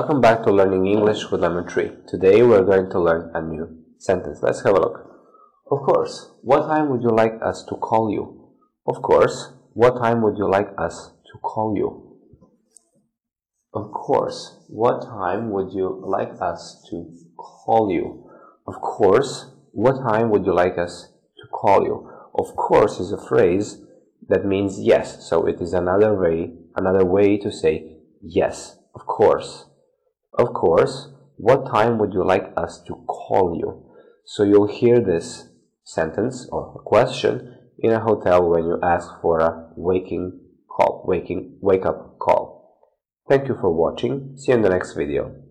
Welcome back to Learning English with Lemon Tree. Today we're going to learn a new sentence. Let's have a look. Of course. What time would you like us to call you? Of course. What time would you like us to call you? Of course. What time would you like us to call you? Of course. What time would you like us to call you? Of course is a phrase that means yes, so it is another way to say yes. Of course. Of course, what time would you like us to call you? So you'll hear this sentence or a question in a hotel when you ask for a wake up call. Thank you for watching. See you in the next video.